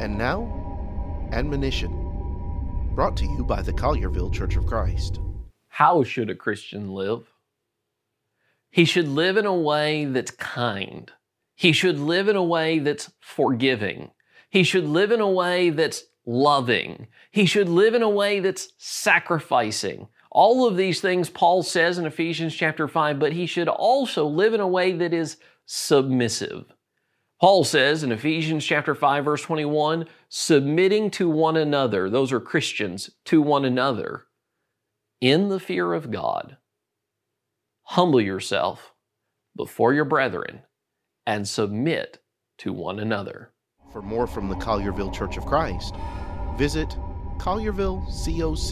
And now, Admonition, brought to you by the Collierville Church of Christ. How should a Christian live? He should live in a way that's kind. He should live in a way that's forgiving. He should live in a way that's loving. He should live in a way that's sacrificing. All of these things Paul says in Ephesians chapter 5, but he should also live in a way that is submissive. Paul says in Ephesians chapter 5, verse 21, submitting to one another, those are Christians, to one another, in the fear of God. Humble yourself before your brethren and submit to one another. For more from the Collierville Church of Christ, visit colliervillecoc.org.